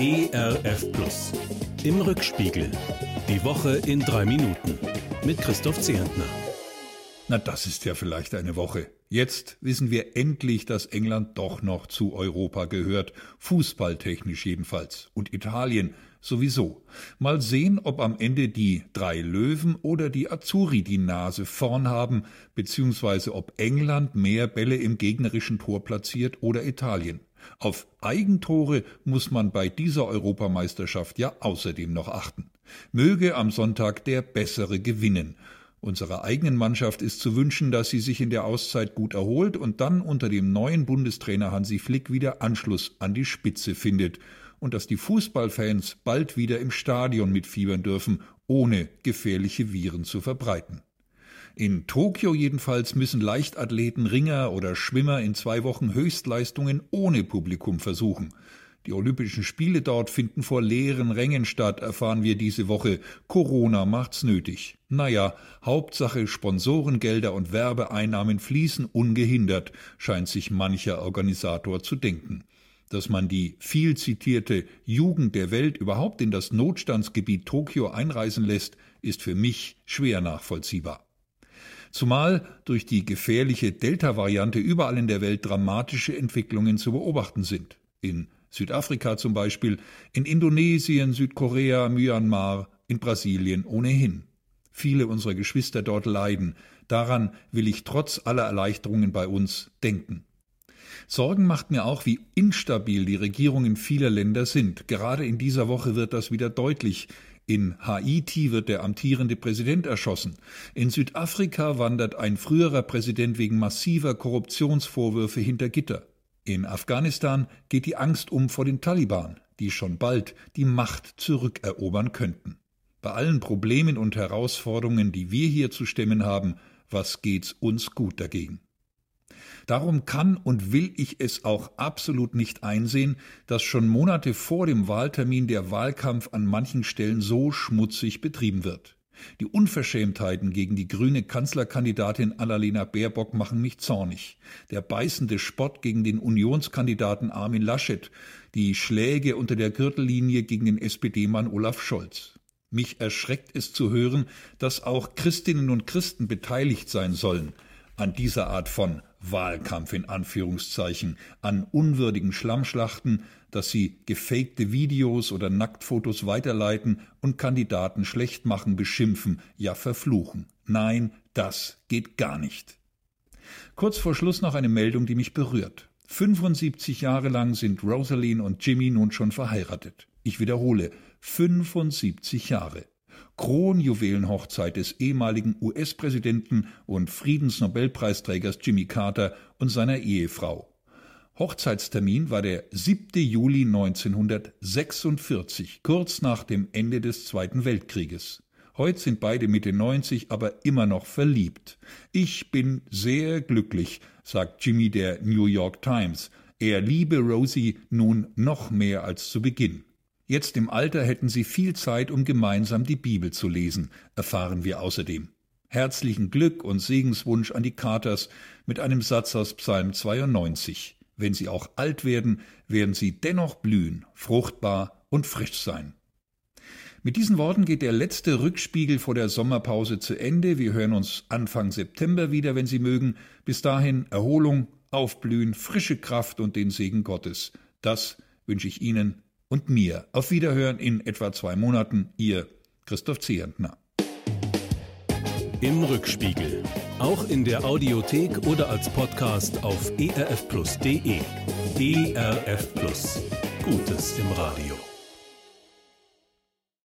ERF Plus. Im Rückspiegel. Die Woche in 3 Minuten. Mit Christoph Zehentner. Na, das ist ja vielleicht eine Woche. Jetzt wissen wir endlich, dass England doch noch zu Europa gehört. Fußballtechnisch jedenfalls. Und Italien sowieso. Mal sehen, ob am Ende die 3 Löwen oder die Azzurri die Nase vorn haben, beziehungsweise ob England mehr Bälle im gegnerischen Tor platziert oder Italien. Auf Eigentore muss man bei dieser Europameisterschaft ja außerdem noch achten. Möge am Sonntag der Bessere gewinnen. Unserer eigenen Mannschaft ist zu wünschen, dass sie sich in der Auszeit gut erholt und dann unter dem neuen Bundestrainer Hansi Flick wieder Anschluss an die Spitze findet und dass die Fußballfans bald wieder im Stadion mitfiebern dürfen, ohne gefährliche Viren zu verbreiten. In Tokio jedenfalls müssen Leichtathleten, Ringer oder Schwimmer in 2 Wochen Höchstleistungen ohne Publikum versuchen. Die Olympischen Spiele dort finden vor leeren Rängen statt, erfahren wir diese Woche. Corona macht's nötig. Naja, Hauptsache Sponsorengelder und Werbeeinnahmen fließen ungehindert, scheint sich mancher Organisator zu denken. Dass man die viel zitierte Jugend der Welt überhaupt in das Notstandsgebiet Tokio einreisen lässt, ist für mich schwer nachvollziehbar. Zumal durch die gefährliche Delta-Variante überall in der Welt dramatische Entwicklungen zu beobachten sind. In Südafrika zum Beispiel, in Indonesien, Südkorea, Myanmar, in Brasilien ohnehin. Viele unserer Geschwister dort leiden. Daran will ich trotz aller Erleichterungen bei uns denken. Sorgen macht mir auch, wie instabil die Regierungen vieler Länder sind. Gerade in dieser Woche wird das wieder deutlich. In Haiti wird der amtierende Präsident erschossen. In Südafrika wandert ein früherer Präsident wegen massiver Korruptionsvorwürfe hinter Gitter. In Afghanistan geht die Angst um vor den Taliban, die schon bald die Macht zurückerobern könnten. Bei allen Problemen und Herausforderungen, die wir hier zu stemmen haben, was geht's uns gut dagegen? Darum kann und will ich es auch absolut nicht einsehen, dass schon Monate vor dem Wahltermin der Wahlkampf an manchen Stellen so schmutzig betrieben wird. Die Unverschämtheiten gegen die grüne Kanzlerkandidatin Annalena Baerbock machen mich zornig. Der beißende Spott gegen den Unionskandidaten Armin Laschet, die Schläge unter der Gürtellinie gegen den SPD-Mann Olaf Scholz. Mich erschreckt es zu hören, dass auch Christinnen und Christen beteiligt sein sollen an dieser Art von Wahlkampf in Anführungszeichen, an unwürdigen Schlammschlachten, dass sie gefakte Videos oder Nacktfotos weiterleiten und Kandidaten schlecht machen, beschimpfen, ja verfluchen. Nein, das geht gar nicht. Kurz vor Schluss noch eine Meldung, die mich berührt. 75 Jahre lang sind Rosaline und Jimmy nun schon verheiratet. Ich wiederhole, 75 Jahre. Kronjuwelenhochzeit des ehemaligen US-Präsidenten und Friedensnobelpreisträgers Jimmy Carter und seiner Ehefrau. Hochzeitstermin war der 7. Juli 1946, kurz nach dem Ende des Zweiten Weltkrieges. Heute sind beide Mitte 90, aber immer noch verliebt. Ich bin sehr glücklich, sagt Jimmy der New York Times. Er liebe Rosie nun noch mehr als zu Beginn. Jetzt im Alter hätten sie viel Zeit, um gemeinsam die Bibel zu lesen, erfahren wir außerdem. Herzlichen Glück und Segenswunsch an die Carters mit einem Satz aus Psalm 92. Wenn sie auch alt werden, werden sie dennoch blühen, fruchtbar und frisch sein. Mit diesen Worten geht der letzte Rückspiegel vor der Sommerpause zu Ende. Wir hören uns Anfang September wieder, wenn Sie mögen. Bis dahin Erholung, Aufblühen, frische Kraft und den Segen Gottes. Das wünsche ich Ihnen und mir. Auf Wiederhören in etwa 2 Monaten. Ihr Christoph Zehentner. Im Rückspiegel. Auch in der Audiothek oder als Podcast auf erfplus.de. ERF Plus. Gutes im Radio.